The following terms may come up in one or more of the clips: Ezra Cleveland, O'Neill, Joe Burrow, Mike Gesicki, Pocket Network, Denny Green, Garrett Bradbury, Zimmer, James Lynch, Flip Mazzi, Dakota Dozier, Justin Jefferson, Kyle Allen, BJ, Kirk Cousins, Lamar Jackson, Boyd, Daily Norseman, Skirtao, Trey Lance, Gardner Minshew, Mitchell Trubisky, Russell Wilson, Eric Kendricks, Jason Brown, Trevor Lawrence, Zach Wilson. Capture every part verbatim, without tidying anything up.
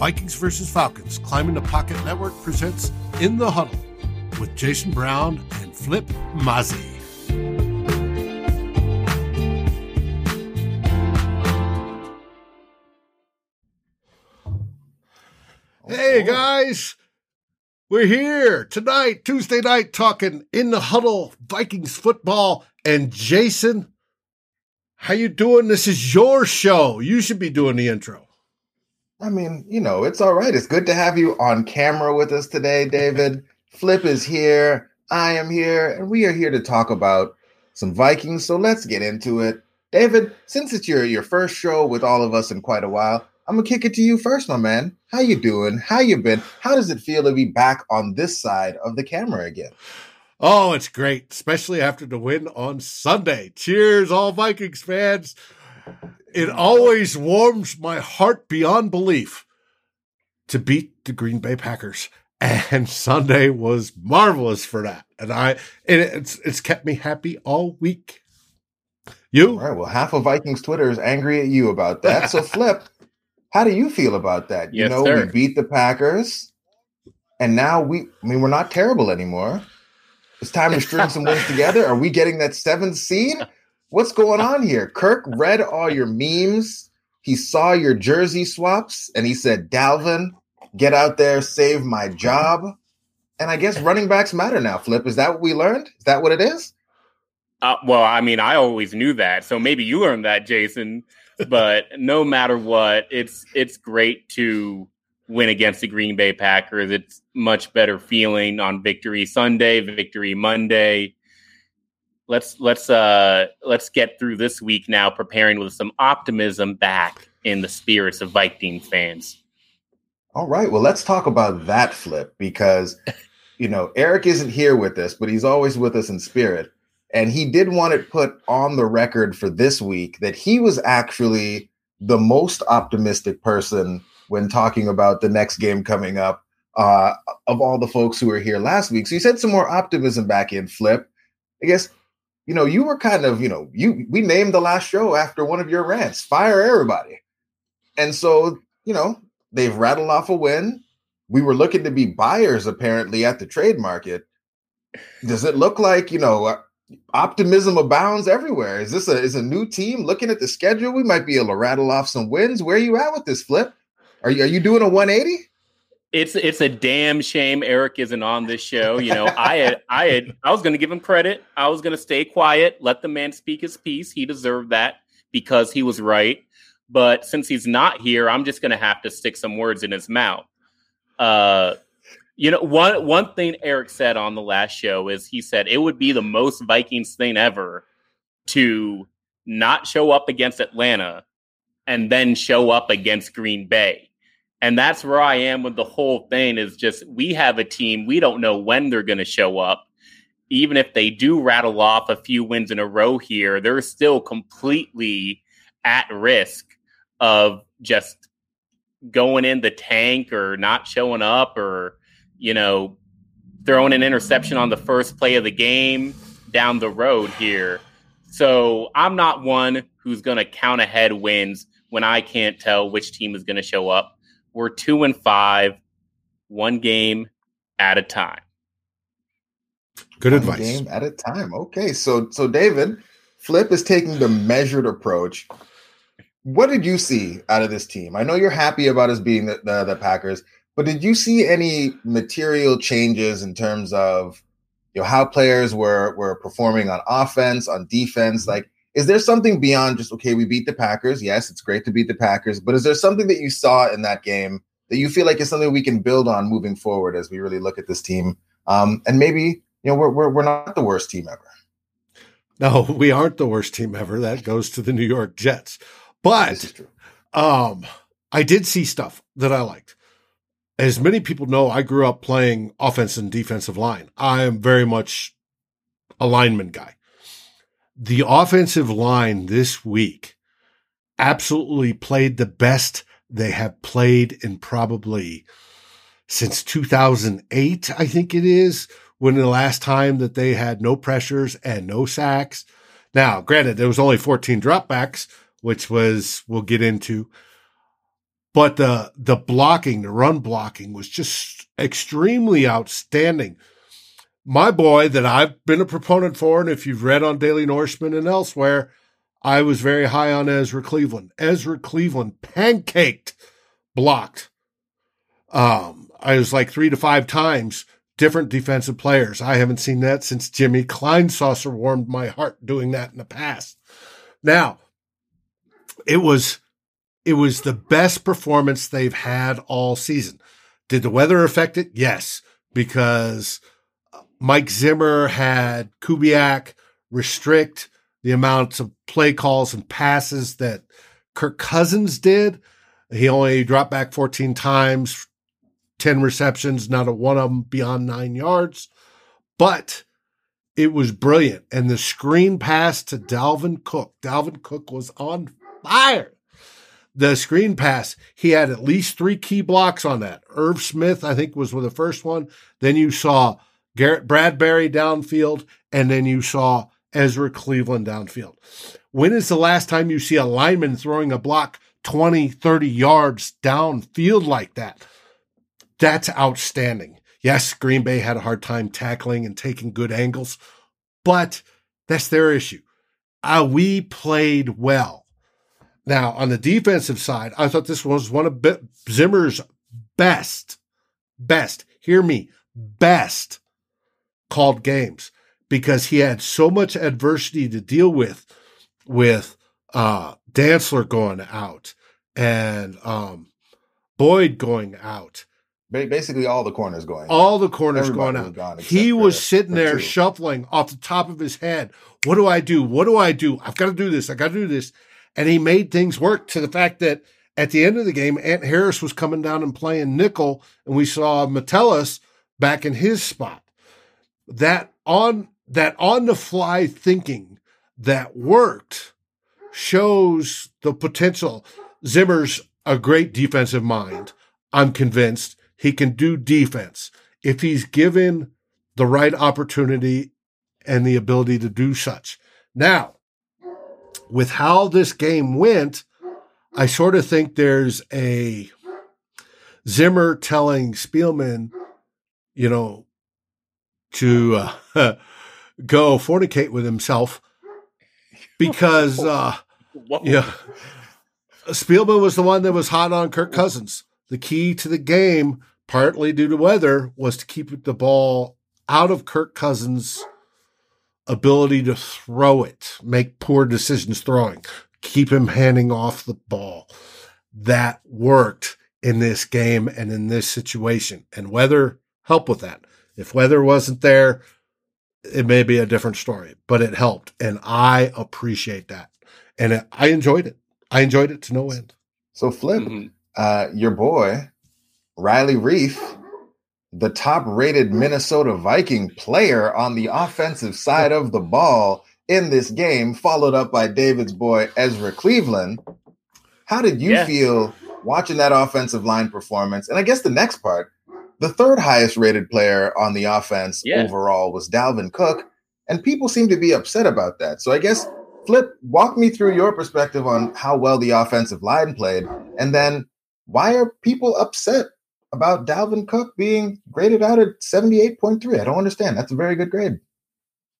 Vikings versus Falcons, Climbing the Pocket Network presents In the Huddle with Jason Brown and Flip Mazzi. Hey guys, we're here tonight, Tuesday night, talking In the Huddle, Vikings football, and Jason, how you doing? This is your show. You should be doing the intro. I mean, you know, it's all right. It's good to have you on camera with us today, David. Flip is here. I am here. And we are here to talk about some Vikings. So let's get into it. David, since it's your, your first show with all of us in quite a while, I'm going to kick it to you first, my man. How you doing? How you been? How does it feel to be back on this side of the camera again? Oh, it's great, especially after the win on Sunday. Cheers, all Vikings fans. It always warms my heart beyond belief to beat the Green Bay Packers. And Sunday was marvelous for that. And I and it's it's kept me happy all week. You? All right, well, half of Vikings Twitter is angry at you about that. So, Flip, how do you feel about that? You yes, know, sir. We beat the Packers, and now we I mean, we're not terrible anymore. It's time to string some wins together. Are we getting that seventh seed? What's going on here? Kirk read all your memes. He saw your jersey swaps, and he said, Dalvin, get out there, save my job. And I guess running backs matter now, Flip. Is that what we learned? Is that what it is? Uh, well, I mean, I always knew that. So maybe you learned that, Jason. But no matter what, it's it's great to win against the Green Bay Packers. It's much better feeling on Victory Sunday, Victory Monday. Let's let's uh, let's get through this week now, preparing with some optimism back in the spirits of Vikings fans. All right. Well, let's talk about that, Flip, because, you know, Eric isn't here with us, but he's always with us in spirit. And he did want it put on the record for this week that he was actually the most optimistic person when talking about the next game coming up uh, of all the folks who were here last week. So you said some more optimism back in, Flip. I guess. You know, you were kind of, you know, you we named the last show after one of your rants, fire everybody. And so, you know, they've rattled off a win. We were looking to be buyers, apparently, at the trade market. Does it look like, you know, optimism abounds everywhere? Is this a, is a new team looking at the schedule? We might be able to rattle off some wins. Where are you at with this, Flip? Are you, are you doing a one eighty? It's it's a damn shame Eric isn't on this show. You know, I had I had I was going to give him credit. I was going to stay quiet, let the man speak his piece. He deserved that because he was right. But since he's not here, I'm just going to have to stick some words in his mouth. Uh, you know, one one thing Eric said on the last show is he said it would be the most Vikings thing ever to not show up against Atlanta and then show up against Green Bay. And that's where I am with the whole thing is just we have a team. We don't know when they're going to show up. Even if they do rattle off a few wins in a row here, they're still completely at risk of just going in the tank or not showing up or, you know, throwing an interception on the first play of the game down the road here. So I'm not one who's going to count ahead wins when I can't tell which team is going to show up. We're two and five, one game at a time. Good advice. One game at a time. Okay, so so David, Flip is taking the measured approach. What did you see out of this team? I know you're happy about us being the, the, the Packers, but did you see any material changes in terms of, you know, how players were were performing on offense, on defense? Like, is there something beyond just, okay, we beat the Packers? Yes, it's great to beat the Packers. But is there something that you saw in that game that you feel like is something we can build on moving forward as we really look at this team? Um, and maybe, you know, we're, we're we're not the worst team ever. No, we aren't the worst team ever. That goes to the New York Jets. But um, I did see stuff that I liked. As many people know, I grew up playing offense and defensive line. I am very much a lineman guy. The offensive line this week absolutely played the best they have played in probably since two thousand eight, I think it is, when the last time that they had no pressures and no sacks. Now, granted, there was only fourteen dropbacks, which was, we'll get into, But the the blocking, the run blocking was just extremely outstanding. My boy that I've been a proponent for, and if you've read on Daily Norseman and elsewhere, I was very high on Ezra Cleveland. Ezra Cleveland pancaked, blocked. Um, I was like three to five times different defensive players. I haven't seen that since Jimmy Kleinsaucer warmed my heart doing that in the past. Now, it was... It was the best performance they've had all season. Did the weather affect it? Yes, because Mike Zimmer had Kubiak restrict the amounts of play calls and passes that Kirk Cousins did. He only dropped back fourteen times, ten receptions, not a one of them beyond nine yards. But it was brilliant. And the screen pass to Dalvin Cook. Dalvin Cook was on fire. The screen pass, he had at least three key blocks on that. Irv Smith, I think, was with the first one. Then you saw Garrett Bradbury downfield, and then you saw Ezra Cleveland downfield. When is the last time you see a lineman throwing a block twenty, thirty yards downfield like that? That's outstanding. Yes, Green Bay had a hard time tackling and taking good angles, but that's their issue. Uh, we played well. Now, on the defensive side, I thought this was one of B- Zimmer's best, best, hear me, best called games, because he had so much adversity to deal with, with uh, Dantzler going out and um, Boyd going out. Basically all the corners going out. All the corners Everybody going out. Gone, he was for, sitting for there two. shuffling off the top of his head. What do I do? What do I do? I've got to do this. I got to do this. And he made things work to the fact that at the end of the game, Ant Harris was coming down and playing nickel, and we saw Metellus back in his spot. That on that on-the-fly thinking that worked shows the potential. Zimmer's a great defensive mind. I'm convinced he can do defense if he's given the right opportunity and the ability to do such. Now, with how this game went, I sort of think there's a Zimmer telling Spielman, you know, to uh, go fornicate with himself because, uh, yeah, Spielman was the one that was hot on Kirk Cousins. The key to the game, partly due to weather, was to keep the ball out of Kirk Cousins' ability to throw it, make poor decisions throwing, keep him handing off the ball. That worked in this game and in this situation. And weather helped with that. If weather wasn't there, it may be a different story, but it helped. And I appreciate that. And it, I enjoyed it. I enjoyed it to no end. So Flip, mm-hmm. uh, your boy, Riley Reiff, the top-rated Minnesota Viking player on the offensive side of the ball in this game, followed up by David's boy, Ezra Cleveland. How did you yeah. feel watching that offensive line performance? And I guess the next part, the third highest-rated player on the offense yeah. overall was Dalvin Cook, and people seem to be upset about that. So I guess, Flip, walk me through your perspective on how well the offensive line played, and then why are people upset about Dalvin Cook being graded out at seventy-eight point three? I don't understand. That's a very good grade.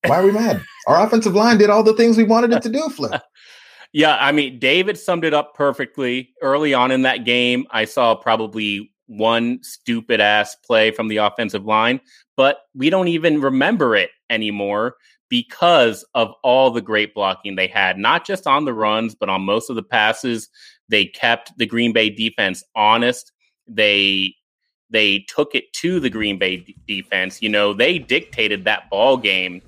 Why are we mad? Our offensive line did all the things we wanted it to do, Flip. Yeah, I mean, David summed it up perfectly. Early on in that game, I saw probably one stupid-ass play from the offensive line, but we don't even remember it anymore because of all the great blocking they had, not just on the runs, but on most of the passes. They kept the Green Bay defense honest. They... They took it to the Green Bay d- defense. You know, they dictated that ball game,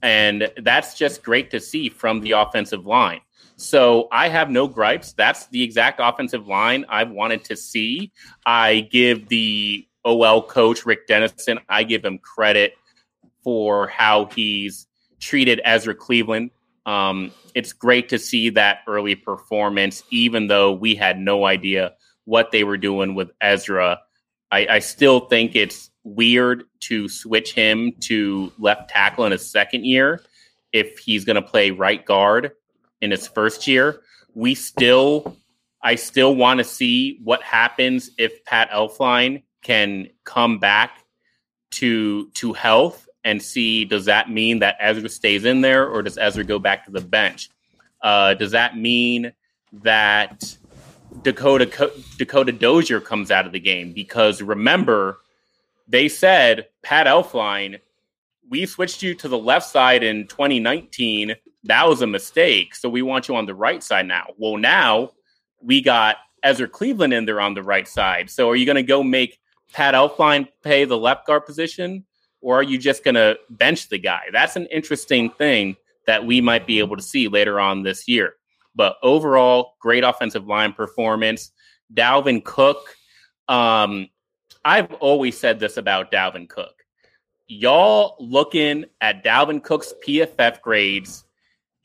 and that's just great to see from the offensive line. So I have no gripes. That's the exact offensive line I've wanted to see. I give the O L coach, Rick Dennison, I give him credit for how he's treated Ezra Cleveland. Um, it's great to see that early performance, even though we had no idea what they were doing with Ezra. I, I still think it's weird to switch him to left tackle in his second year if he's going to play right guard in his first year. We still I still want to see what happens if Pat Elflein can come back to to health and see, does that mean that Ezra stays in there or does Ezra go back to the bench? Uh, does that mean that Dakota Co- Dakota Dozier comes out of the game? Because remember, they said, Pat Elflein, we switched you to the left side in twenty nineteen. That was a mistake. So we want you on the right side now. Well, now we got Ezra Cleveland in there on the right side. So are you going to go make Pat Elflein pay the left guard position? Or are you just going to bench the guy? That's an interesting thing that we might be able to see later on this year. But overall, great offensive line performance. Dalvin Cook. Um, I've always said this about Dalvin Cook. Y'all looking at Dalvin Cook's P F F grades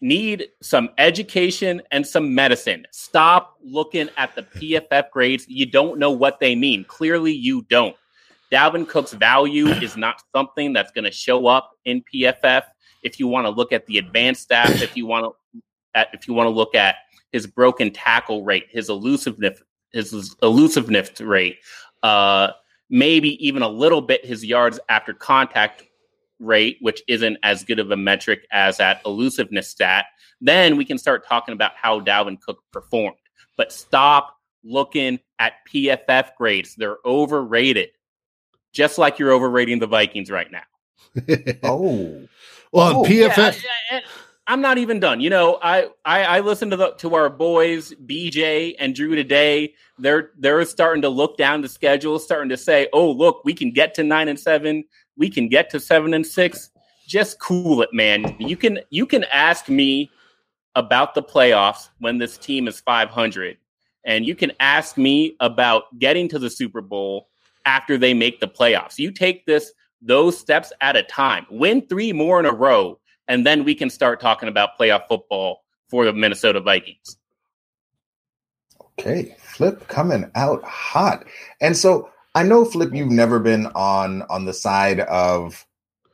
need some education and some medicine. Stop looking at the P F F grades. You don't know what they mean. Clearly, you don't. Dalvin Cook's value is not something that's going to show up in P F F. If you want to look at the advanced stats, if you want to at, if you want to look at his broken tackle rate, his elusiveness, his elusiveness rate, uh, maybe even a little bit his yards after contact rate, which isn't as good of a metric as that elusiveness stat, then we can start talking about how Dalvin Cook performed. But stop looking at P F F grades. They're overrated, just like you're overrating the Vikings right now. oh. Well, oh, P F F. Yeah, I, I, I'm not even done. You know, I, I, I listened to the, to our boys, B J and Drew today. They're, they're starting to look down the schedule, starting to say, oh, look, we can get to nine and seven. We can get to seven and six. Just cool it, man. You can, you can ask me about the playoffs when this team is five hundred, and you can ask me about getting to the Super Bowl after they make the playoffs. You take this, those steps at a time, win three more in a row, and then we can start talking about playoff football for the Minnesota Vikings. Okay. Flip coming out hot. And so I know, Flip, you've never been on, on the side of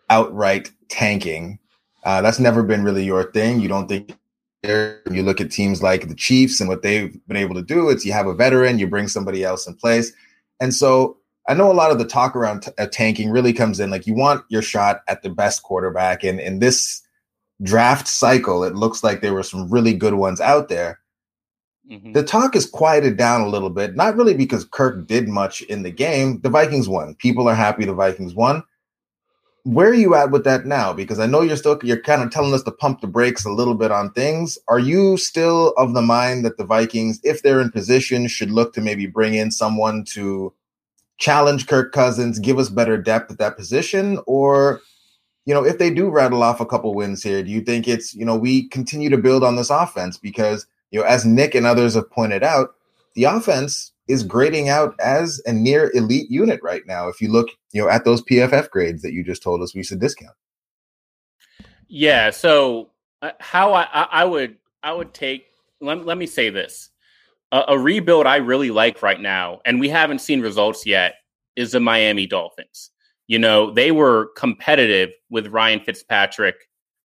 outright tanking. Uh, that's never been really your thing. You don't think you look at teams like the Chiefs and what they've been able to do. It's you have a veteran, you bring somebody else in place. And so I know a lot of the talk around t- uh, tanking really comes in, like you want your shot at the best quarterback. And in this draft cycle, it looks like there were some really good ones out there. Mm-hmm. The talk is quieted down a little bit, not really because Kirk did much in the game. The Vikings won. People are happy the Vikings won. Where are you at with that now? Because I know you're still you're kind of telling us to pump the brakes a little bit on things. Are you still of the mind that the Vikings, if they're in position, should look to maybe bring in someone to challenge Kirk Cousins, give us better depth at that position? Or, you know, if they do rattle off a couple wins here, do you think it's, you know, we continue to build on this offense? Because, you know, as Nick and others have pointed out, the offense is grading out as a near elite unit right now. If you look, you know, at those P F F grades that you just told us we should discount. Yeah. So uh, how I, I would, I would take, let, let me say this. A, a rebuild I really like right now, and we haven't seen results yet, is the Miami Dolphins. You know, they were competitive with Ryan Fitzpatrick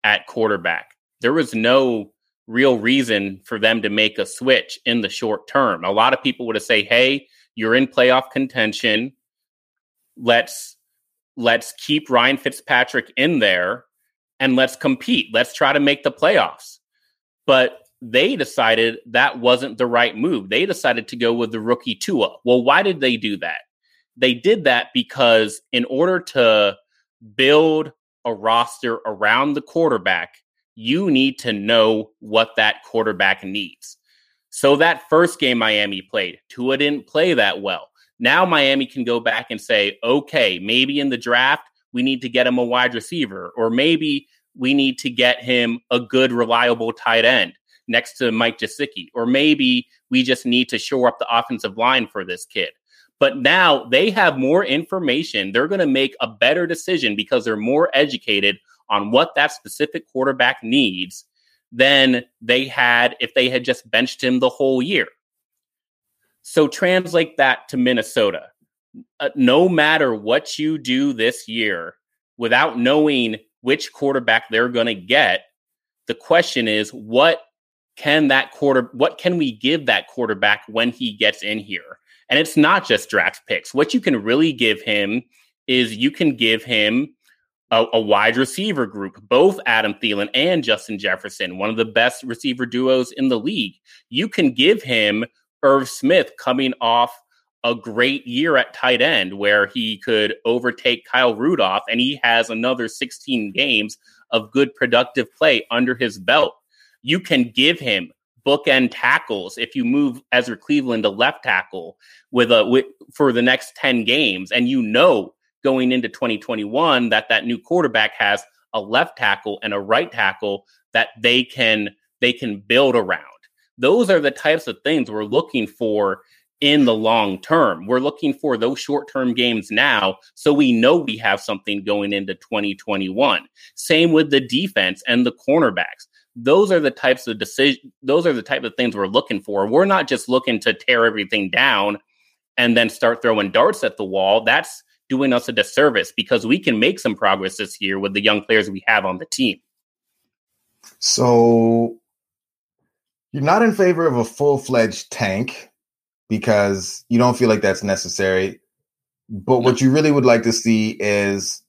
at quarterback. There was no real reason for them to make a switch in the short term. A lot of people would have said, hey, you're in playoff contention. Let's, let's keep Ryan Fitzpatrick in there and let's compete. Let's try to make the playoffs. But they decided that wasn't the right move. They decided to go with the rookie Tua. Well, why did they do that? They did that because in order to build a roster around the quarterback, you need to know what that quarterback needs. So that first game Miami played, Tua didn't play that well. Now Miami can go back and say, okay, maybe in the draft, we need to get him a wide receiver, or maybe we need to get him a good, reliable tight end next to Mike Gesicki, or maybe we just need to shore up the offensive line for this kid. But now they have more information. They're going to make a better decision because they're more educated on what that specific quarterback needs than they had if they had just benched him the whole year. So translate that to Minnesota. Uh, no matter what you do this year, without knowing which quarterback they're going to get, the question is, what can that quarter, what can we give that quarterback when he gets in here? And it's not just draft picks. What you can really give him is you can give him a, a wide receiver group, both Adam Thielen and Justin Jefferson, one of the best receiver duos in the league. You can give him Irv Smith coming off a great year at tight end where he could overtake Kyle Rudolph, and he has another sixteen games of good productive play under his belt. You can give him bookend tackles if you move Ezra Cleveland to left tackle with a with, for the next ten games, and you know going into twenty twenty-one that that new quarterback has a left tackle and a right tackle that they can they can build around. Those are the types of things we're looking for in the long term. We're looking for those short-term games now so we know we have something going into twenty twenty-one. Same with the defense and the cornerbacks. Those are the types of decision. Those are the type of things we're looking for. We're not just looking to tear everything down and then start throwing darts at the wall. That's doing us a disservice because we can make some progress this year with the young players we have on the team. So you're not in favor of a full-fledged tank because you don't feel like that's necessary. But what you really would like to see is,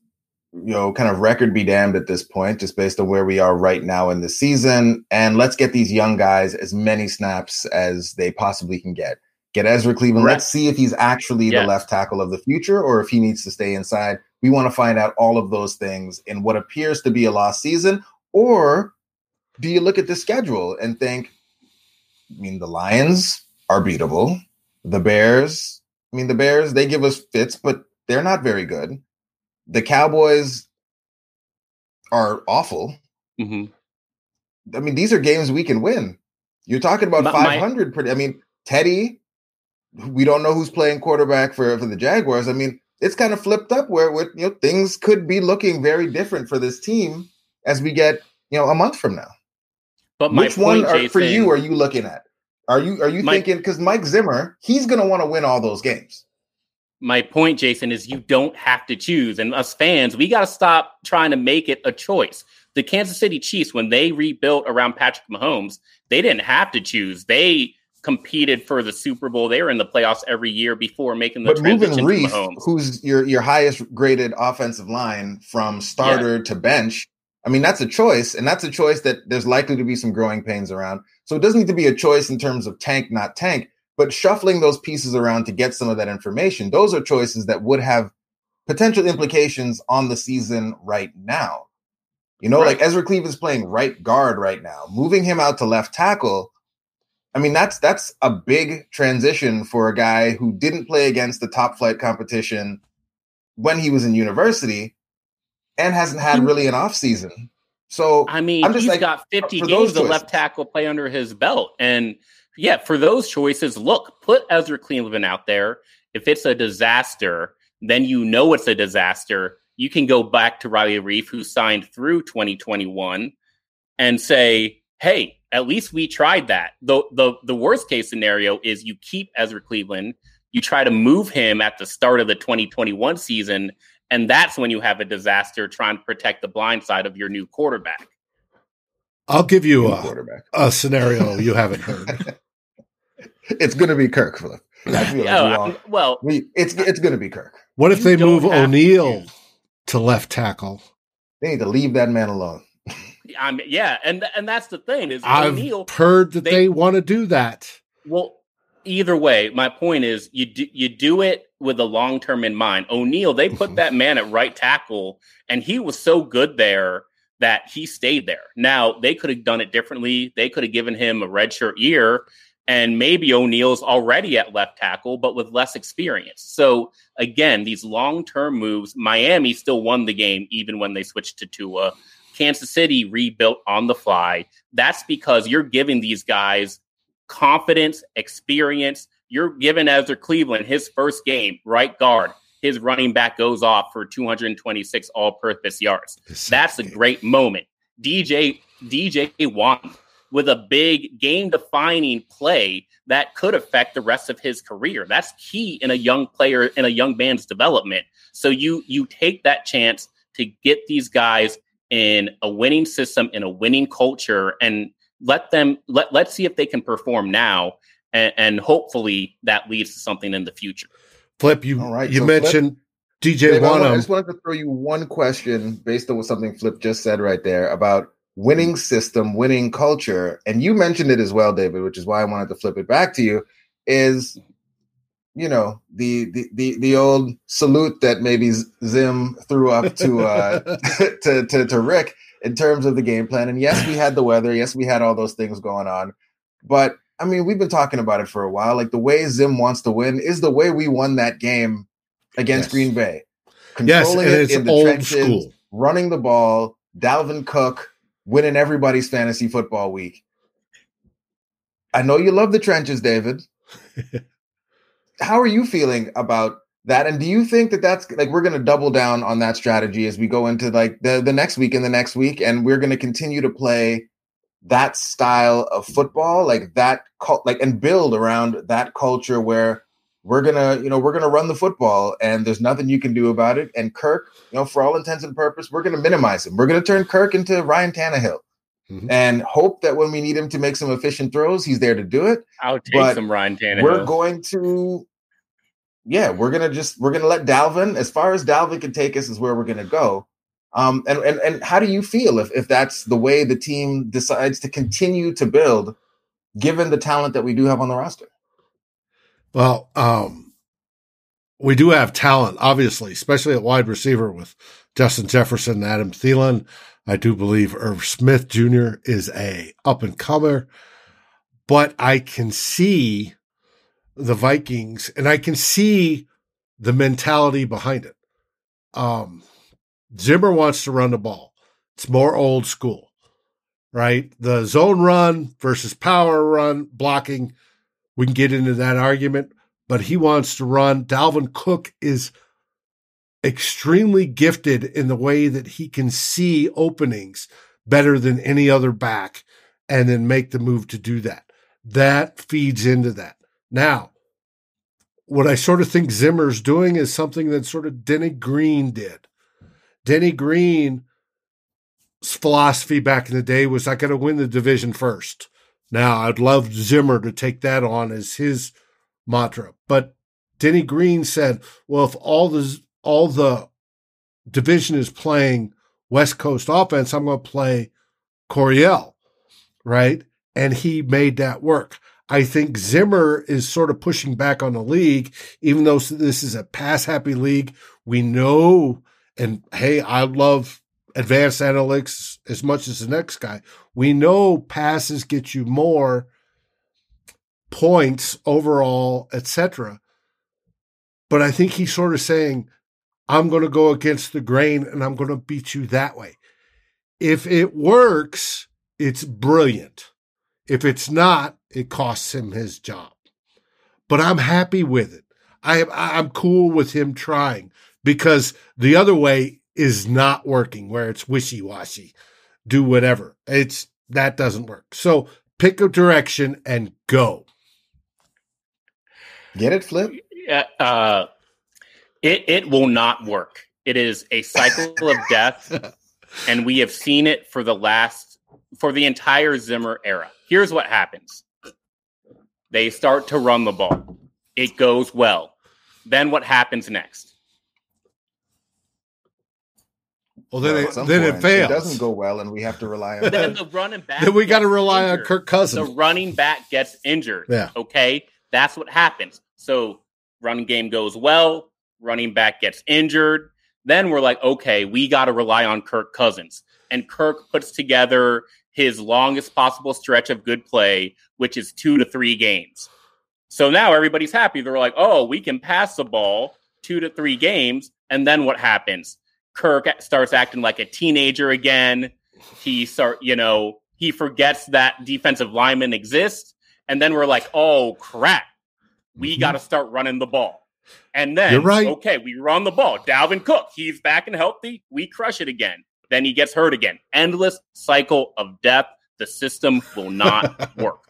you know, kind of record be damned at this point, just based on where we are right now in the season. And let's get these young guys as many snaps as they possibly can get. Get Ezra Cleveland. Right. Let's see if he's actually yeah. the left tackle of the future or if he needs to stay inside. We want to find out all of those things in what appears to be a lost season. Or do you look at the schedule and think, I mean, the Lions are beatable. The Bears, I mean, the Bears, they give us fits, but they're not very good. The Cowboys are awful. Mm-hmm. I mean, these are games we can win. You're talking about but five hundred. My- I mean, Teddy, we don't know who's playing quarterback for, for the Jaguars. I mean, it's kind of flipped up where, where you know things could be looking very different for this team as we get you know a month from now. But my which point, one are, Jason, for you are you looking at? Are you are you my- thinking because Mike Zimmer, he's going to want to win all those games. My point, Jason, is you don't have to choose. And us fans, we got to stop trying to make it a choice. The Kansas City Chiefs, when they rebuilt around Patrick Mahomes, they didn't have to choose. They competed for the Super Bowl. They were in the playoffs every year before making the but transition Reuben Reef, to Mahomes. Who's your, your highest graded offensive line from starter yeah. to bench. I mean, that's a choice. And that's a choice that there's likely to be some growing pains around. So it doesn't need to be a choice in terms of tank, not tank. But shuffling those pieces around to get some of that information, those are choices that would have potential implications on the season right now. You know, right. like Ezra Cleveland's playing right guard right now. Moving him out to left tackle, I mean, that's that's a big transition for a guy who didn't play against the top flight competition when he was in university and hasn't had really an offseason. So, I mean, I'm just he's like, got fifty games of left tackle play under his belt. And yeah, for those choices, look, put Ezra Cleveland out there. If it's a disaster, then you know it's a disaster. You can go back to Riley Reiff, who signed through twenty twenty-one, and say, hey, at least we tried that. The, the, the worst case scenario is you keep Ezra Cleveland, you try to move him at the start of the twenty twenty-one season, and that's when you have a disaster trying to protect the blind side of your new quarterback. I'll give you a, a scenario you haven't heard. It's going to be Kirk, Flip. I feel like oh, we all, well, we, it's it's going to be Kirk. What if they move O'Neill to, to left tackle? They need to leave that man alone. I mean, yeah, and and that's the thing is I've O'Neill, heard that they, they want to do that. Well, either way, my point is you do, you do it with the long term in mind. O'Neill, they put that man at right tackle, and he was so good there that he stayed there. Now they could have done it differently. They could have given him a redshirt year. And maybe O'Neill's already at left tackle, but with less experience. So, again, these long-term moves, Miami still won the game even when they switched to Tua. Kansas City rebuilt on the fly. That's because you're giving these guys confidence, experience. You're giving Ezra Cleveland his first game, right guard. His running back goes off for two hundred twenty-six all-purpose yards. That's a great moment. D J D J Wonnum with a big game-defining play that could affect the rest of his career. That's key in a young player, in a young man's development. So you you take that chance to get these guys in a winning system, in a winning culture, and let them let let's see if they can perform now, and, and hopefully that leads to something in the future. Flip, you All right, you so mentioned Flip, D J Wonnum. I just wanted to throw you one question based on something Flip just said right there about winning system, winning culture, and you mentioned it as well, David, which is why I wanted to flip it back to you. Is you know, the, the, the, the old salute that maybe Zim threw up to, uh, to, to, to Rick in terms of the game plan. And yes, we had the weather. Yes, we had all those things going on. But, I mean, we've been talking about it for a while. Like, the way Zim wants to win is the way we won that game against yes. Green Bay. Controlling yes, it, it in the trenches, school. running the ball, Dalvin Cook, winning everybody's fantasy football week. I know you love the trenches, David. How are you feeling about that? And do you think that that's like, we're going to double down on that strategy as we go into like the, the next week and the next week, and we're going to continue to play that style of football, like that, like, and build around that culture where we're going to, you know, we're going to run the football and there's nothing you can do about it. And Kirk, you know, for all intents and purposes, we're going to minimize him. We're going to turn Kirk into Ryan Tannehill. Mm-hmm. And hope that when we need him to make some efficient throws, he's there to do it. I'll take but some Ryan Tannehill. We're going to, yeah, we're gonna just we're gonna let Dalvin, as far as Dalvin can take us, is where we're gonna go. Um, and and and how do you feel if if that's the way the team decides to continue to build, given the talent that we do have on the roster? Well, um, we do have talent, obviously, especially at wide receiver with Justin Jefferson and Adam Thielen. I do believe Irv Smith Junior is a up-and-comer, but I can see the Vikings, and I can see the mentality behind it. Um, Zimmer wants to run the ball. It's more old school, right? The zone run versus power run blocking, we can get into that argument, but he wants to run. Dalvin Cook is extremely gifted in the way that he can see openings better than any other back and then make the move to do that. That feeds into that. Now, what I sort of think Zimmer's doing is something that sort of Denny Green did. Denny Green's philosophy back in the day was, I got to win the division first. Now, I'd love Zimmer to take that on as his mantra. But Denny Green said, well, if all the all the division is playing West Coast offense, I'm going to play Coryell, right? And he made that work. I think Zimmer is sort of pushing back on the league, even though this is a pass-happy league. We know, and hey, I love advanced analytics as much as the next guy. We know passes get you more points overall, et cetera. But I think he's sort of saying, I'm going to go against the grain and I'm going to beat you that way. If it works, it's brilliant. If it's not, it costs him his job. But I'm happy with it. I, I'm cool with him trying, because the other way is not working, where it's wishy-washy, do whatever. It's that doesn't work. So pick a direction and go. Get it, Flip? Yeah. Uh, it it will not work. It is a cycle of death, and we have seen it for the last for the entire Zimmer era. Here's what happens. They start to run the ball. It goes well. Then what happens next? Well, then, well, it, then point, it fails. It doesn't go well, and we have to rely on then the running back. Then we got to rely injured. on Kirk Cousins. The running back gets injured. Yeah. Okay, that's what happens. So running game goes well. Running back gets injured. Then we're like, okay, we got to rely on Kirk Cousins. And Kirk puts together his longest possible stretch of good play, which is two to three games. So now everybody's happy. They're like, oh, we can pass the ball two to three games. And then what happens? Kirk starts acting like a teenager again. He start, you know, he forgets that defensive linemen exist. And then we're like, oh, crap. We mm-hmm. got to start running the ball. And then, You're right. okay, we run the ball. Dalvin Cook, he's back and healthy. We crush it again. Then he gets hurt again. Endless cycle of death. The system will not work.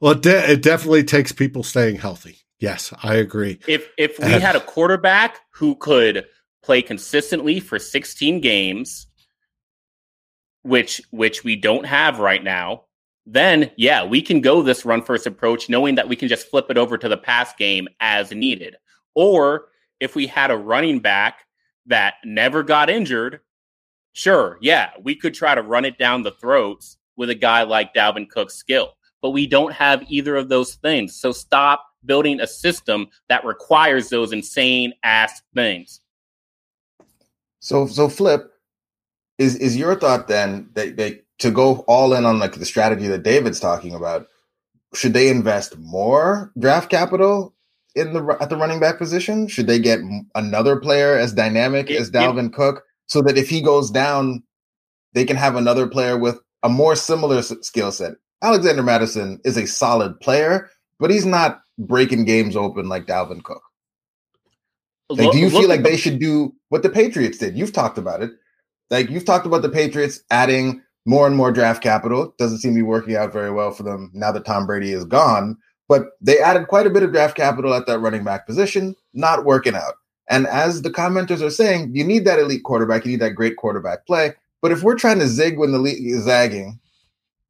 Well, it, de- it definitely takes people staying healthy. Yes, I agree. If if we and... had a quarterback who could play consistently for sixteen games, which which we don't have right now, then, yeah, we can go this run-first approach knowing that we can just flip it over to the pass game as needed. Or if we had a running back that never got injured, sure, yeah, we could try to run it down the throats with a guy like Dalvin Cook's skill. But we don't have either of those things. So stop building a system that requires those insane-ass things. So, so Flip, is is your thought then that they to go all in on like the strategy that David's talking about? Should they invest more draft capital in the at the running back position? Should they get another player as dynamic it, as Dalvin it, Cook, so that if he goes down, they can have another player with a more similar skill set? Alexander Mattison is a solid player, but he's not breaking games open like Dalvin Cook. Like, do you feel like they should do what the Patriots did? You've talked about it. Like, you've talked about the Patriots adding more and more draft capital. Doesn't seem to be working out very well for them now that Tom Brady is gone. But they added quite a bit of draft capital at that running back position, not working out. And as the commenters are saying, you need that elite quarterback. You need that great quarterback play. But if we're trying to zig when the league is zagging,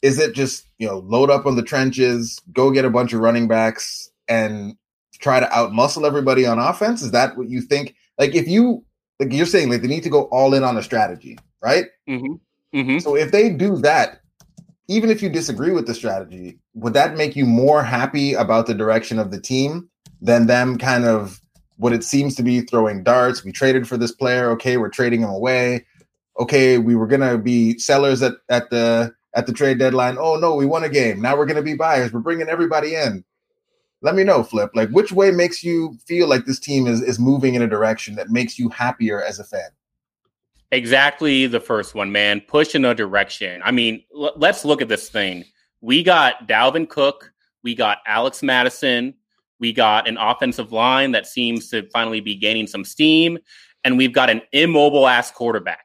is it just, you know, load up on the trenches, go get a bunch of running backs, and try to outmuscle everybody on offense? Is that what you think? Like, if you, like you're saying, like, they need to go all in on a strategy, right? Mm-hmm. Mm-hmm. So if they do that, even if you disagree with the strategy, would that make you more happy about the direction of the team than them kind of what it seems to be throwing darts? We traded for this player. Okay, we're trading him away. Okay, we were going to be sellers at, at the at the trade deadline. Oh, no, we won a game. Now we're going to be buyers. We're bringing everybody in. Let me know, Flip, like, which way makes you feel like this team is, is moving in a direction that makes you happier as a fan? Exactly the first one, man. Push in a direction. I mean, l- let's look at this thing. We got Dalvin Cook. We got Alex Mattison. We got an offensive line that seems to finally be gaining some steam. And we've got an immobile-ass quarterback.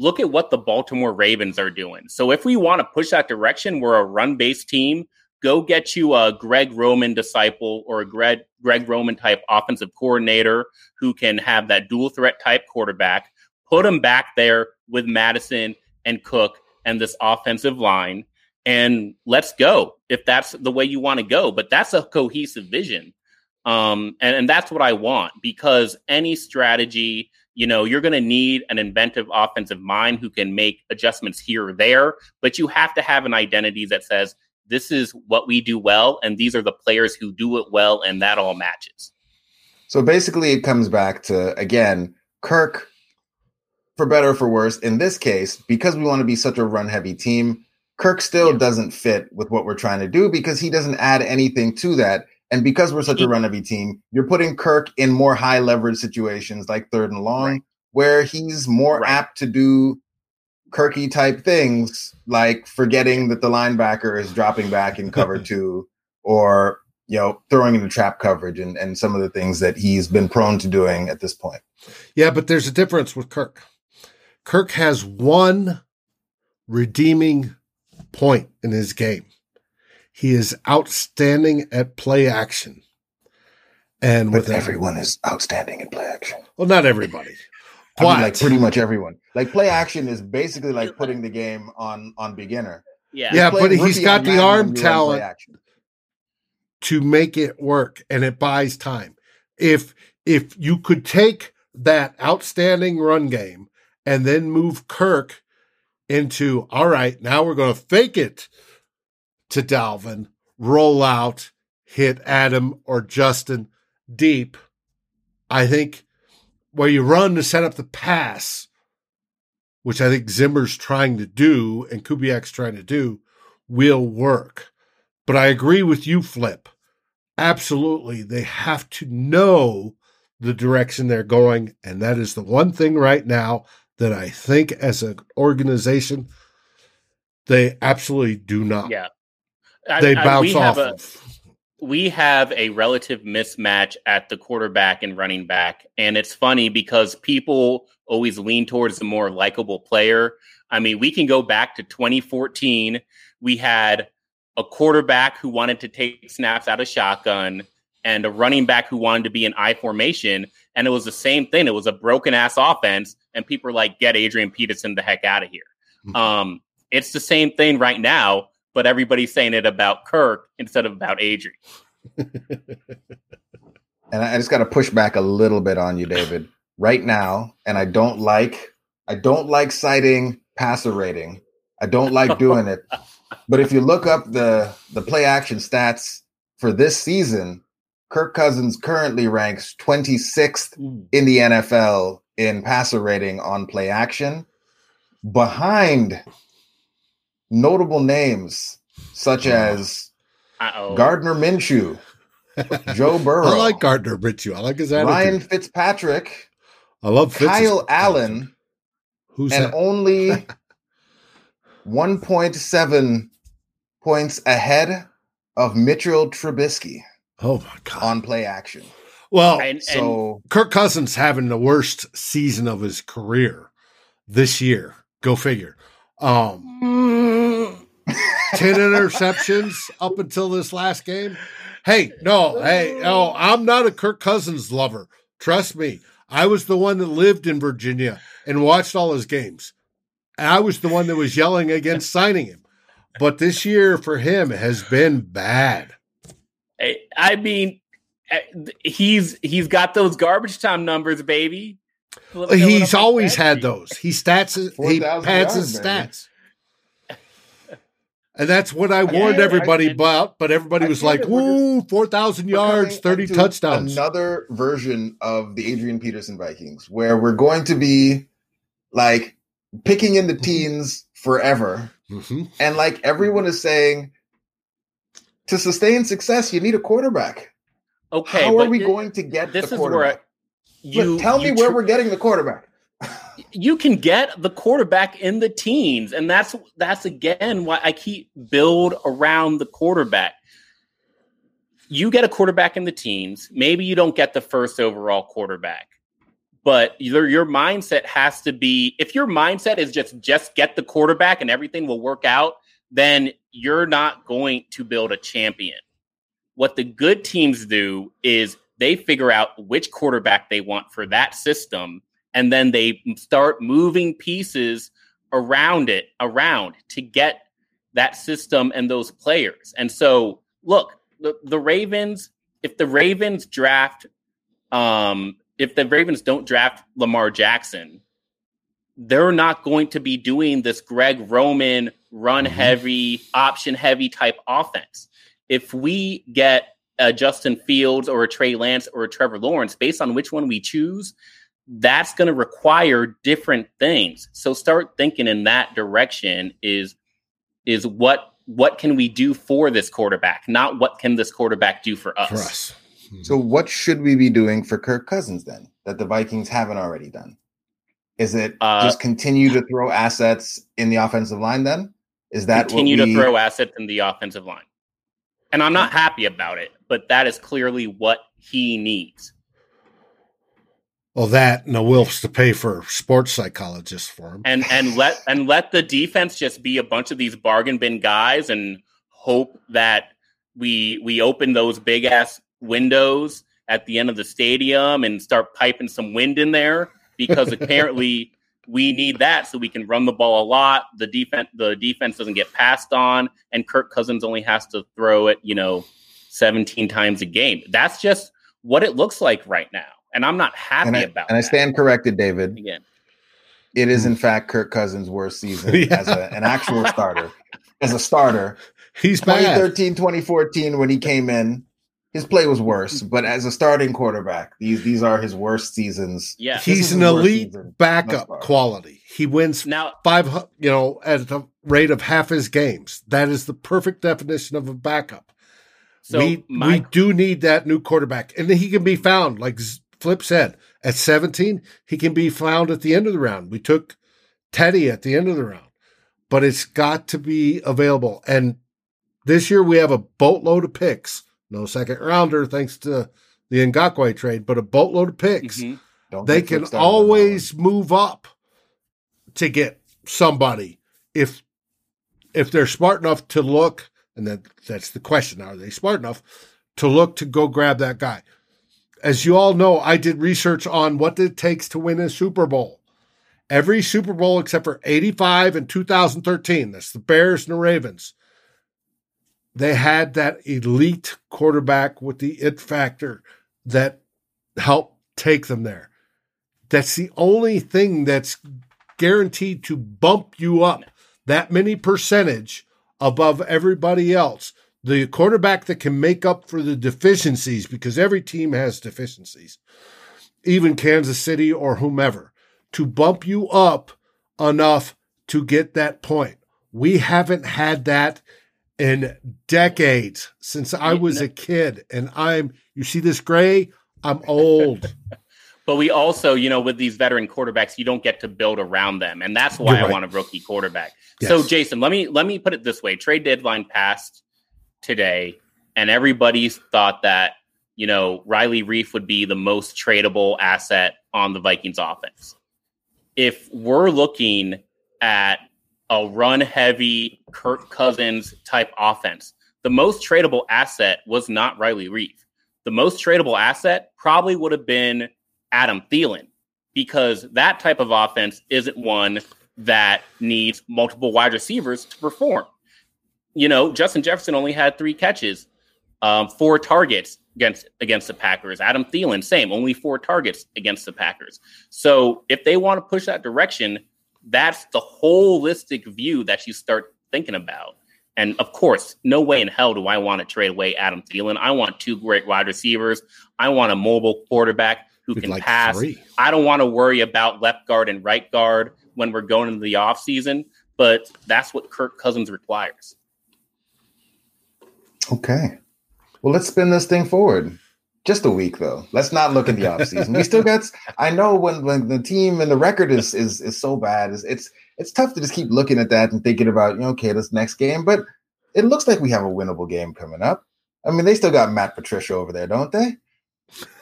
Look at what the Baltimore Ravens are doing. So if we want to push that direction, we're a run-based team. Go get you a Greg Roman disciple or a Greg, Greg Roman type offensive coordinator who can have that dual threat type quarterback. Put him back there with Madison and Cook and this offensive line, and let's go if that's the way you want to go. But that's a cohesive vision. Um, and, and that's what I want, because any strategy, you know, you're going to need an inventive offensive mind who can make adjustments here or there, but you have to have an identity that says, this is what we do well, and these are the players who do it well, and that all matches. So basically it comes back to, again, Kirk, for better or for worse, in this case, because we want to be such a run-heavy team, Kirk still yeah. doesn't fit with what we're trying to do because he doesn't add anything to that. And because we're such a run-heavy team, you're putting Kirk in more high-leverage situations like third and long, right, where he's more right. apt to do Kirky type things, like forgetting that the linebacker is dropping back in cover two, or, you know, throwing into trap coverage and, and some of the things that he's been prone to doing at this point. Yeah, but there's a difference with Kirk. Kirk has one redeeming point in his game. He is outstanding at play action. And but with everyone that, is outstanding at play action. Well, not everybody. I mean, like, pretty much everyone. Like, play action is basically like putting the game on on beginner. Yeah, yeah, but he's got the arm talent to make it work, and it buys time. If if you could take that outstanding run game and then move Kirk into, all right, now we're going to fake it to Dalvin, roll out, hit Adam or Justin deep, I think – where you run to set up the pass, which I think Zimmer's trying to do and Kubiak's trying to do, will work. But I agree with you, Flip. Absolutely. They have to know the direction they're going. And that is the one thing right now that I think as an organization, they absolutely do not. Yeah, I, They I, bounce off a- of. We have a relative mismatch at the quarterback and running back. And it's funny because people always lean towards the more likable player. I mean, we can go back to twenty fourteen. We had a quarterback who wanted to take snaps out of shotgun and a running back who wanted to be in I formation. And it was the same thing. It was a broken ass offense. And people were like, get Adrian Peterson the heck out of here. Um, it's the same thing right now, but everybody's saying it about Kirk instead of about Adrian. And I just got to push back a little bit on you, David, right now. And I don't like, I don't like citing passer rating. I don't like doing it. But if you look up the, the play action stats for this season, Kirk Cousins currently ranks twenty-sixth in the N F L in passer rating on play action, behind notable names such as Uh-oh. Gardner Minshew, Joe Burrow. I like Gardner Minshew. I like his attitude. Ryan Fitzpatrick. I love Fitz. Kyle Allen. Who's and that? Only one point seven points ahead of Mitchell Trubisky. Oh my God! On play action. Well, and, and so Kirk Cousins having the worst season of his career this year. Go figure. Um, ten interceptions up until this last game. Hey, no, hey, oh, I'm not a Kirk Cousins lover. Trust me, I was the one that lived in Virginia and watched all his games. And I was the one that was yelling against signing him. But this year for him has been bad. I mean, he's he's got those garbage time numbers, baby. He's always had those. He stats, he pads his stats, and that's what I warned everybody about. But everybody was like, "Ooh, four thousand yards, thirty touchdowns." Another version of the Adrian Peterson Vikings, where we're going to be like picking in the teens forever, mm-hmm. and like everyone is saying. To sustain success, you need a quarterback. Okay, how are we going to get the quarterback? Tell me where we're getting the quarterback. You can get the quarterback in the teens, and that's that's again why I keep build around the quarterback. You get a quarterback in the teens. Maybe you don't get the first overall quarterback, but your your mindset has to be. If your mindset is just just get the quarterback and everything will work out, then you're not going to build a champion. What the good teams do is they figure out which quarterback they want for that system, and then they start moving pieces around it, around to get that system and those players. And so, look, the, the Ravens, if the Ravens draft, um, if the Ravens don't draft Lamar Jackson, they're not going to be doing this Greg Roman run heavy, option heavy type offense. If we get a Justin Fields or a Trey Lance or a Trevor Lawrence, based on which one we choose, that's going to require different things. So start thinking in that direction is, is what, what can we do for this quarterback? Not what can this quarterback do for us? For us. So what should we be doing for Kirk Cousins then that the Vikings haven't already done? Is it uh, just continue to throw assets in the offensive line then? Is that continue what we... to throw assets in the offensive line? And I'm not happy about it, but that is clearly what he needs. Well, that and the Wilfs to pay for sports psychologists for him, and and let and let the defense just be a bunch of these bargain bin guys and hope that we we open those big ass windows at the end of the stadium and start piping some wind in there, because apparently. We need that so we can run the ball a lot. The defense, the defense doesn't get passed on, and Kirk Cousins only has to throw it, you know, seventeen times a game. That's just what it looks like right now, and I'm not happy and I, about. And that. And I stand corrected, David. Again, it is in fact Kirk Cousins' worst season yeah. as a, an actual starter. As a starter, he's twenty thirteen, bad. twenty fourteen when he came in. His play was worse, but as a starting quarterback, these these are his worst seasons. Yeah, he's an elite backup quality. He wins now five, you know, at the rate of half his games. That is the perfect definition of a backup. So we, my, we do need that new quarterback, and he can be found, like Flip said, at seventeen. He can be found at the end of the round. We took Teddy at the end of the round, but it's got to be available. And this year we have a boatload of picks. No second rounder, thanks to the Ngakoue trade, but a boatload of picks. Mm-hmm. They can always move up to get somebody if if they're smart enough to look, and that, that's the question, are they smart enough to look to go grab that guy? As you all know, I did research on what it takes to win a Super Bowl, every Super Bowl except for eighty-five and two thousand thirteen. That's the Bears and the Ravens. They had that elite quarterback with the it factor that helped take them there. That's the only thing that's guaranteed to bump you up that many percentage above everybody else. The quarterback that can make up for the deficiencies, because every team has deficiencies, even Kansas City or whomever, to bump you up enough to get that point. We haven't had that in decades, since I was a kid. And I'm, you see this gray? I'm old. But we also, you know, with these veteran quarterbacks, you don't get to build around them. And that's why right. I want a rookie quarterback. Yes. So, Jason, let me let me put it this way. Trade deadline passed today, and everybody thought that, you know, Riley Reiff would be the most tradable asset on the Vikings offense. If we're looking at a run-heavy Kirk Cousins-type offense, the most tradable asset was not Riley Reiff. The most tradable asset probably would have been Adam Thielen, because that type of offense isn't one that needs multiple wide receivers to perform. You know, Justin Jefferson only had three catches, um, four targets against against the Packers. Adam Thielen, same, only four targets against the Packers. So if they want to push that direction, that's the holistic view that you start thinking about. And, of course, no way in hell do I want to trade away Adam Thielen. I want two great wide receivers. I want a mobile quarterback who We'd can like pass. Three. I don't want to worry about left guard and right guard when we're going into the offseason, but that's what Kirk Cousins requires. Okay. Well, let's spin this thing forward. Just a week, though. Let's not look at the offseason. We still got – I know when, when the team and the record is is, is so bad, it's, it's it's tough to just keep looking at that and thinking about, you know, okay, this next game. But it looks like we have a winnable game coming up. I mean, they still got Matt Patricia over there, don't they?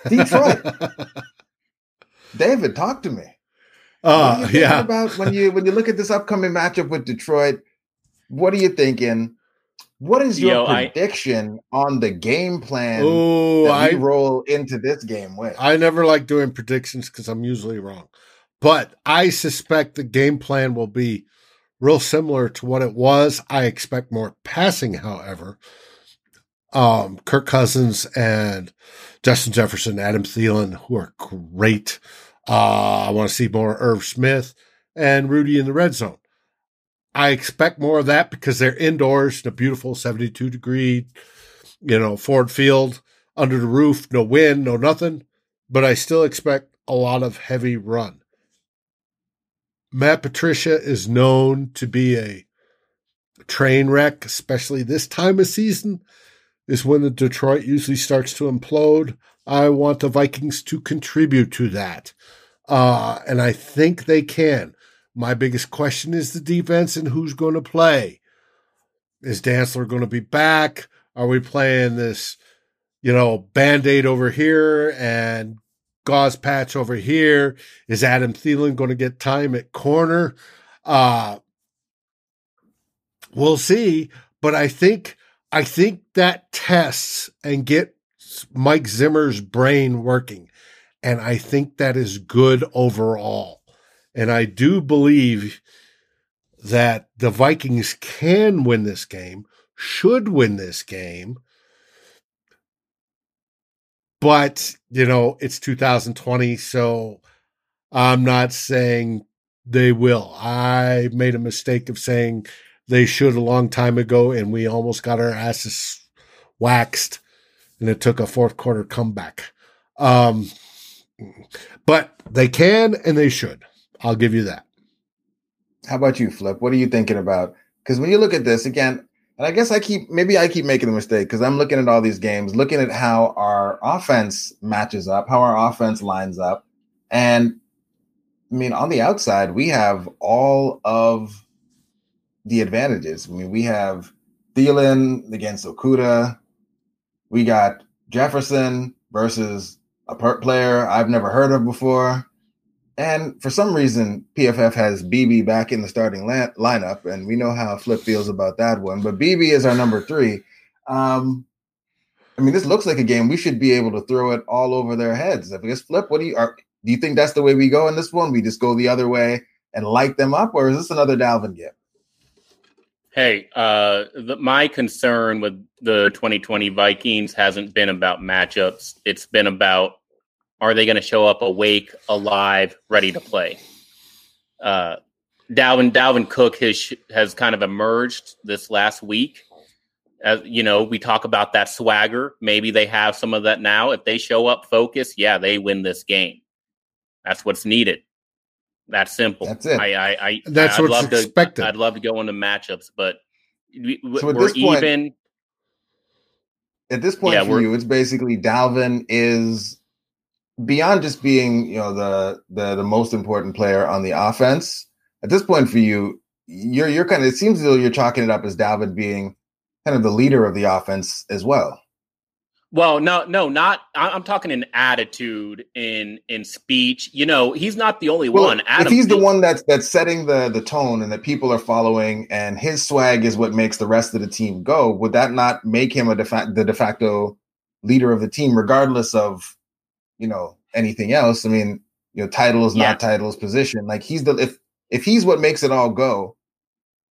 Detroit. David, talk to me. Uh, what are you yeah. about when you, when you look at this upcoming matchup with Detroit, what are you thinking? What is your Yo, prediction I, on the game plan ooh, that we I, roll into this game with? I never like doing predictions because I'm usually wrong. But I suspect the game plan will be real similar to what it was. I expect more passing, however. Um, Kirk Cousins and Justin Jefferson, Adam Thielen, who are great. Uh, I want to see more Irv Smith and Rudy in the red zone. I expect more of that because they're indoors in a beautiful seventy-two degree, you know, Ford Field under the roof, no wind, no nothing. But I still expect a lot of heavy run. Matt Patricia is known to be a train wreck, especially this time of season is when the Detroit usually starts to implode. I want the Vikings to contribute to that. Uh, and I think they can. My biggest question is the defense and who's going to play. Is Dantzler going to be back? Are we playing this, you know, Band-Aid over here and gauze patch over here? Is Adam Thielen going to get time at corner? Uh, we'll see, but I think I think that tests and gets Mike Zimmer's brain working, and I think that is good overall. And I do believe that the Vikings can win this game, should win this game. But, you know, it's two thousand twenty, so I'm not saying they will. I made a mistake of saying they should a long time ago, and we almost got our asses waxed, and it took a fourth quarter comeback. Um, but they can and they should. I'll give you that. How about you, Flip? What are you thinking about? Because when you look at this again, and I guess I keep, maybe I keep making a mistake because I'm looking at all these games, looking at how our offense matches up, how our offense lines up. And I mean, on the outside, we have all of the advantages. I mean, we have Thielen against Okuda. We got Jefferson versus a P E R T player I've never heard of before. And for some reason, P F F has B B back in the starting la- lineup, and we know how Flip feels about that one. But B B is our number three. Um, I mean, this looks like a game we should be able to throw it all over their heads. I guess, Flip, what do you are, do you think that's the way we go in this one? We just go the other way, and light them up, or is this another Dalvin gift? Hey, uh, the, my concern with the twenty twenty Vikings hasn't been about matchups. It's been about, are they going to show up awake, alive, ready to play? Uh, Dalvin Dalvin Cook has has kind of emerged this last week. As you know, we talk about that swagger. Maybe they have some of that now. If they show up focused, yeah, they win this game. That's what's needed. That's simple. That's it. I, I, I, That's I'd what's love expected. To, I'd love to go into matchups, but we, so we're point, even. At this point yeah, for you, it's basically Dalvin is beyond just being, you know, the, the the most important player on the offense. At this point for you, you're you're kind of it seems as though you're chalking it up as Dalvin being kind of the leader of the offense as well. Well, no, no, not. I'm talking in attitude, in in speech. You know, he's not the only well, one. Adam, if he's the one that's that's setting the the tone and that people are following, and his swag is what makes the rest of the team go, would that not make him a de facto, the de facto leader of the team, regardless of, you know, anything else? I mean, you know, titles, yeah. not titles, position. Like he's the if if he's what makes it all go.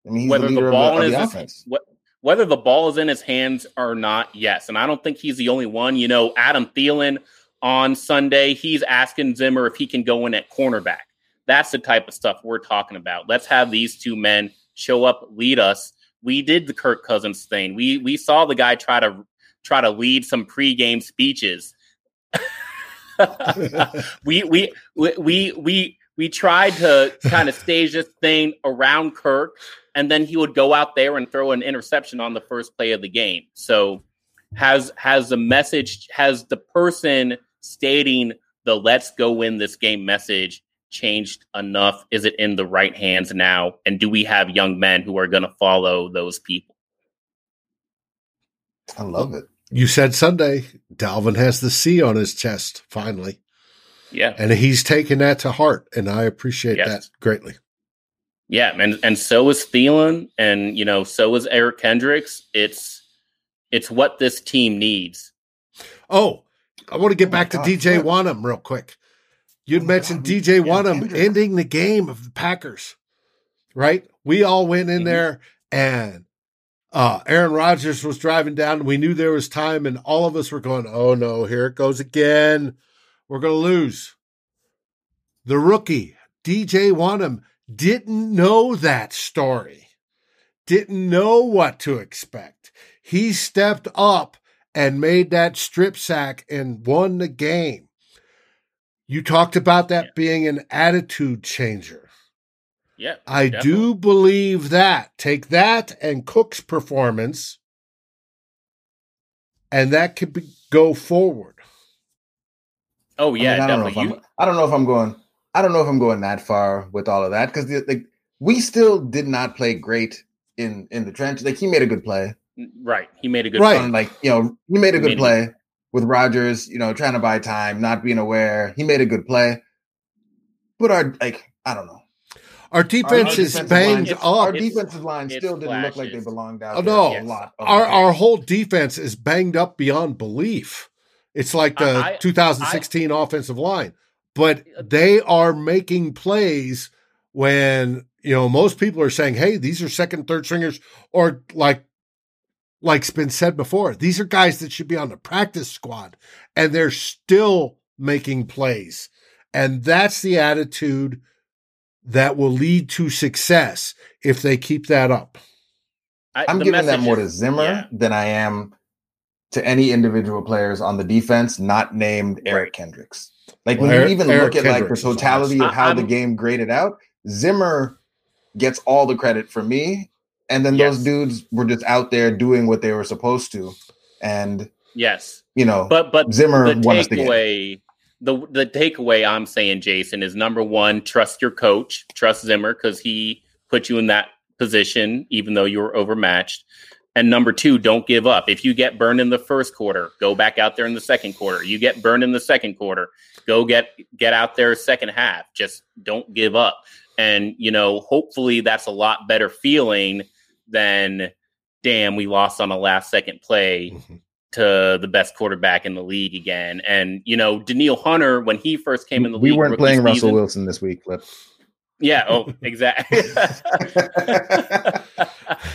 I mean, he's Whether the leader the ball of the, of the offense. What? Whether the ball is in his hands or not, yes. And I don't think he's the only one. You know, Adam Thielen on Sunday, he's asking Zimmer if he can go in at cornerback. That's the type of stuff we're talking about. Let's have these two men show up, lead us. We did the Kirk Cousins thing. We we saw the guy try to try to lead some pregame speeches. we we we we we tried to kind of stage this thing around Kirk. And then he would go out there and throw an interception on the first play of the game. So has has the message, has the person stating the let's go win this game message changed enough? Is it in the right hands now? And do we have young men who are going to follow those people? I love it. You said Sunday, Dalvin has the C on his chest, finally. Yeah. And he's taken that to heart, and I appreciate yes. that greatly. Yeah, and and so is Thielen, and you know, so is Eric Kendricks. It's it's what this team needs. Oh, I want to get oh back God, to D J Flip. Wonnum real quick. You'd oh mentioned God, D J Wonnum yeah, ending the game of the Packers, right? We all went in mm-hmm. there, and uh, Aaron Rodgers was driving down. We knew there was time, and all of us were going, "Oh no, here it goes again. We're going to lose." The rookie D J Wonnum didn't know that story, didn't know what to expect. He stepped up and made that strip sack and won the game. You talked about that yeah. being an attitude changer. Yeah, I definitely. do believe that. Take that and Cook's performance, and that could be, go forward. Oh, yeah. I mean, I, don't know you- I don't know if I'm going... I don't know if I'm going that far with all of that because like we still did not play great in, in the trench. Like he made a good play, right? He made a good right. play. Like you know, he made a good made play it. with Rodgers. You know, trying to buy time, not being aware. He made a good play, but our like I don't know. Our defense is banged up. Our defensive line still didn't look like they belonged out. Oh, no, yes. a lot. Our our whole defense is banged up beyond belief. It's like the I, I, two thousand sixteen I, offensive line. But they are making plays when, you know, most people are saying, hey, these are second, third stringers, or like, like's been said before, these are guys that should be on the practice squad, and they're still making plays. And that's the attitude that will lead to success if they keep that up. I, I'm giving that more to Zimmer yeah. than I am to any individual players on the defense not named Eric right. Kendricks. Like well, when Eric, you even Eric look at Kendricks like the totality of how I'm, the game graded out, Zimmer gets all the credit for me. And then yes. those dudes were just out there doing what they were supposed to. And yes, you know, but, but Zimmer the won takeaway, the, the takeaway I'm saying, Jason, is number one, trust your coach, trust Zimmer. Cause he put you in that position, even though you were overmatched. And number two, don't give up. If you get burned in the first quarter, go back out there in the second quarter. You get burned in the second quarter, go get get out there second half. Just don't give up. And, you know, hopefully that's a lot better feeling than, damn, we lost on a last second play mm-hmm. to the best quarterback in the league again. And, you know, Danielle Hunter, when he first came in the we league. We weren't playing season, Russell Wilson this week, Flip. Yeah. Oh, exactly.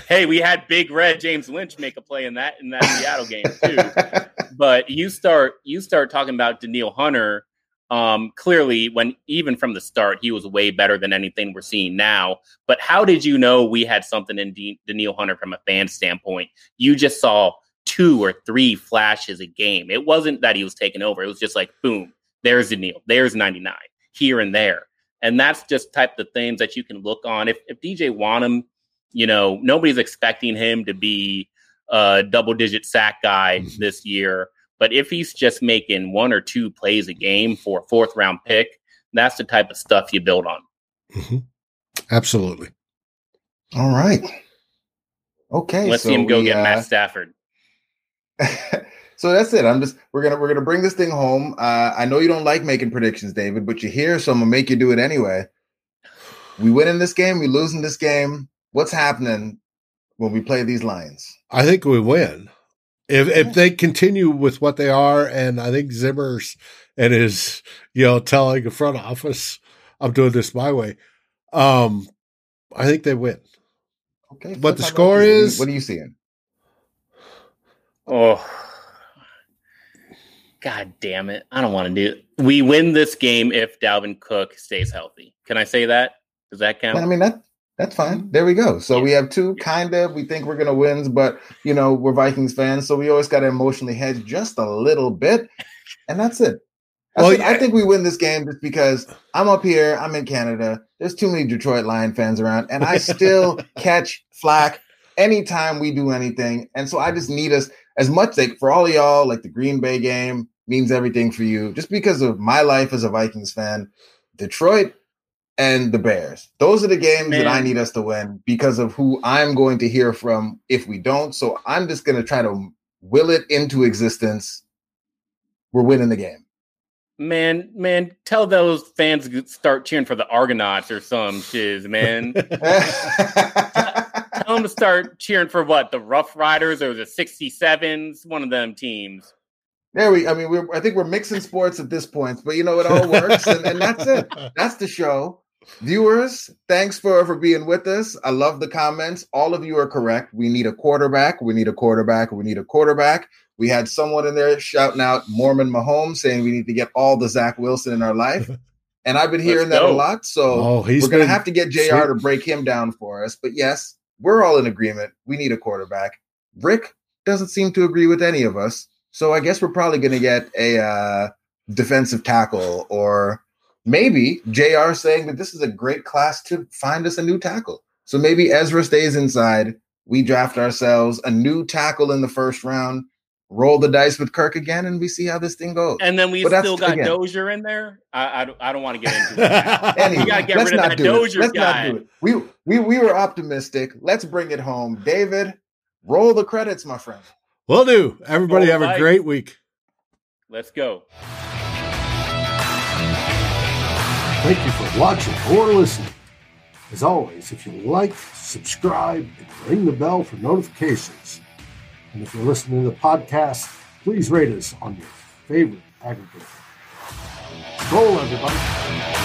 Hey, we had Big Red James Lynch make a play in that in that Seattle game too. But you start you start talking about Danielle Hunter. Um, clearly, when even from the start, he was way better than anything we're seeing now. But how did you know we had something in D- Danielle Hunter from a fan standpoint? You just saw two or three flashes a game. It wasn't that he was taking over. It was just like, boom, there's Danielle. There's ninety-nine here and there. And that's just type of things that you can look on. If, if D J Wonnum, you know, nobody's expecting him to be a double digit sack guy mm-hmm. this year. But if he's just making one or two plays a game for a fourth round pick, that's the type of stuff you build on. Mm-hmm. Absolutely. All right. Okay. Let's so see him go we, get uh, Matt Stafford. So that's it. I'm just we're gonna we're gonna bring this thing home. Uh, I know you don't like making predictions, David, but you're here, so I'm gonna make you do it anyway. We win in this game. We lose in this game. What's happening when we play these Lions? I think we win. If if they continue with what they are, and I think Zimmer's and his, you know, telling the front office, I'm doing this my way, um, I think they win. Okay. But the score is? What are you seeing? Oh, God damn it. I don't want to do it. We win this game if Dalvin Cook stays healthy. Can I say that? Does that count? I mean, that. That's fine. There we go. So we have two kind of, we think we're going to win, but you know, we're Vikings fans. So we always got to emotionally hedge just a little bit. And that's it. That's well, it. I think we win this game just because I'm up here. I'm in Canada. There's too many Detroit Lion fans around and I still catch flack anytime we do anything. And so I just need us as much like for all of y'all, like the Green Bay game means everything for you just because of my life as a Vikings fan, Detroit, and the Bears. Those are the games Man. that I need us to win because of who I'm going to hear from if we don't. So I'm just going to try to will it into existence. We're winning the game. Man, man, tell those fans to start cheering for the Argonauts or some shiz, man. Tell them to start cheering for what? The Rough Riders or the sixty-sevens? One of them teams. There we I mean, we're, I think we're mixing sports at this point, but you know, it all works. And, and that's it. That's the show. Viewers, thanks for, for being with us. I love the comments. All of you are correct. We need a quarterback. We need a quarterback. We need a quarterback. We had someone in there shouting out Mormon Mahomes saying we need to get all the Zach Wilson in our life. And I've been hearing that a lot. So oh, we're going to have to get J R sweet. to break him down for us. But yes, we're all in agreement. We need a quarterback. Rick doesn't seem to agree with any of us. So I guess we're probably going to get a uh, defensive tackle or maybe J R saying that this is a great class to find us a new tackle. So maybe Ezra stays inside. We draft ourselves a new tackle in the first round, roll the dice with Kirk again, and we see how this thing goes. And then we but still got again. Dozier in there. I, I, don't, I don't want to get into that. Anyway, we got to get rid of that Dozier let's guy. Not do it. We, we, we were optimistic. Let's bring it home. David, roll the credits, my friend. Will do. Everybody have a great week. Let's go. Thank you for watching or listening. As always, if you like, subscribe, and ring the bell for notifications. And if you're listening to the podcast, please rate us on your favorite aggregator. Roll, everybody.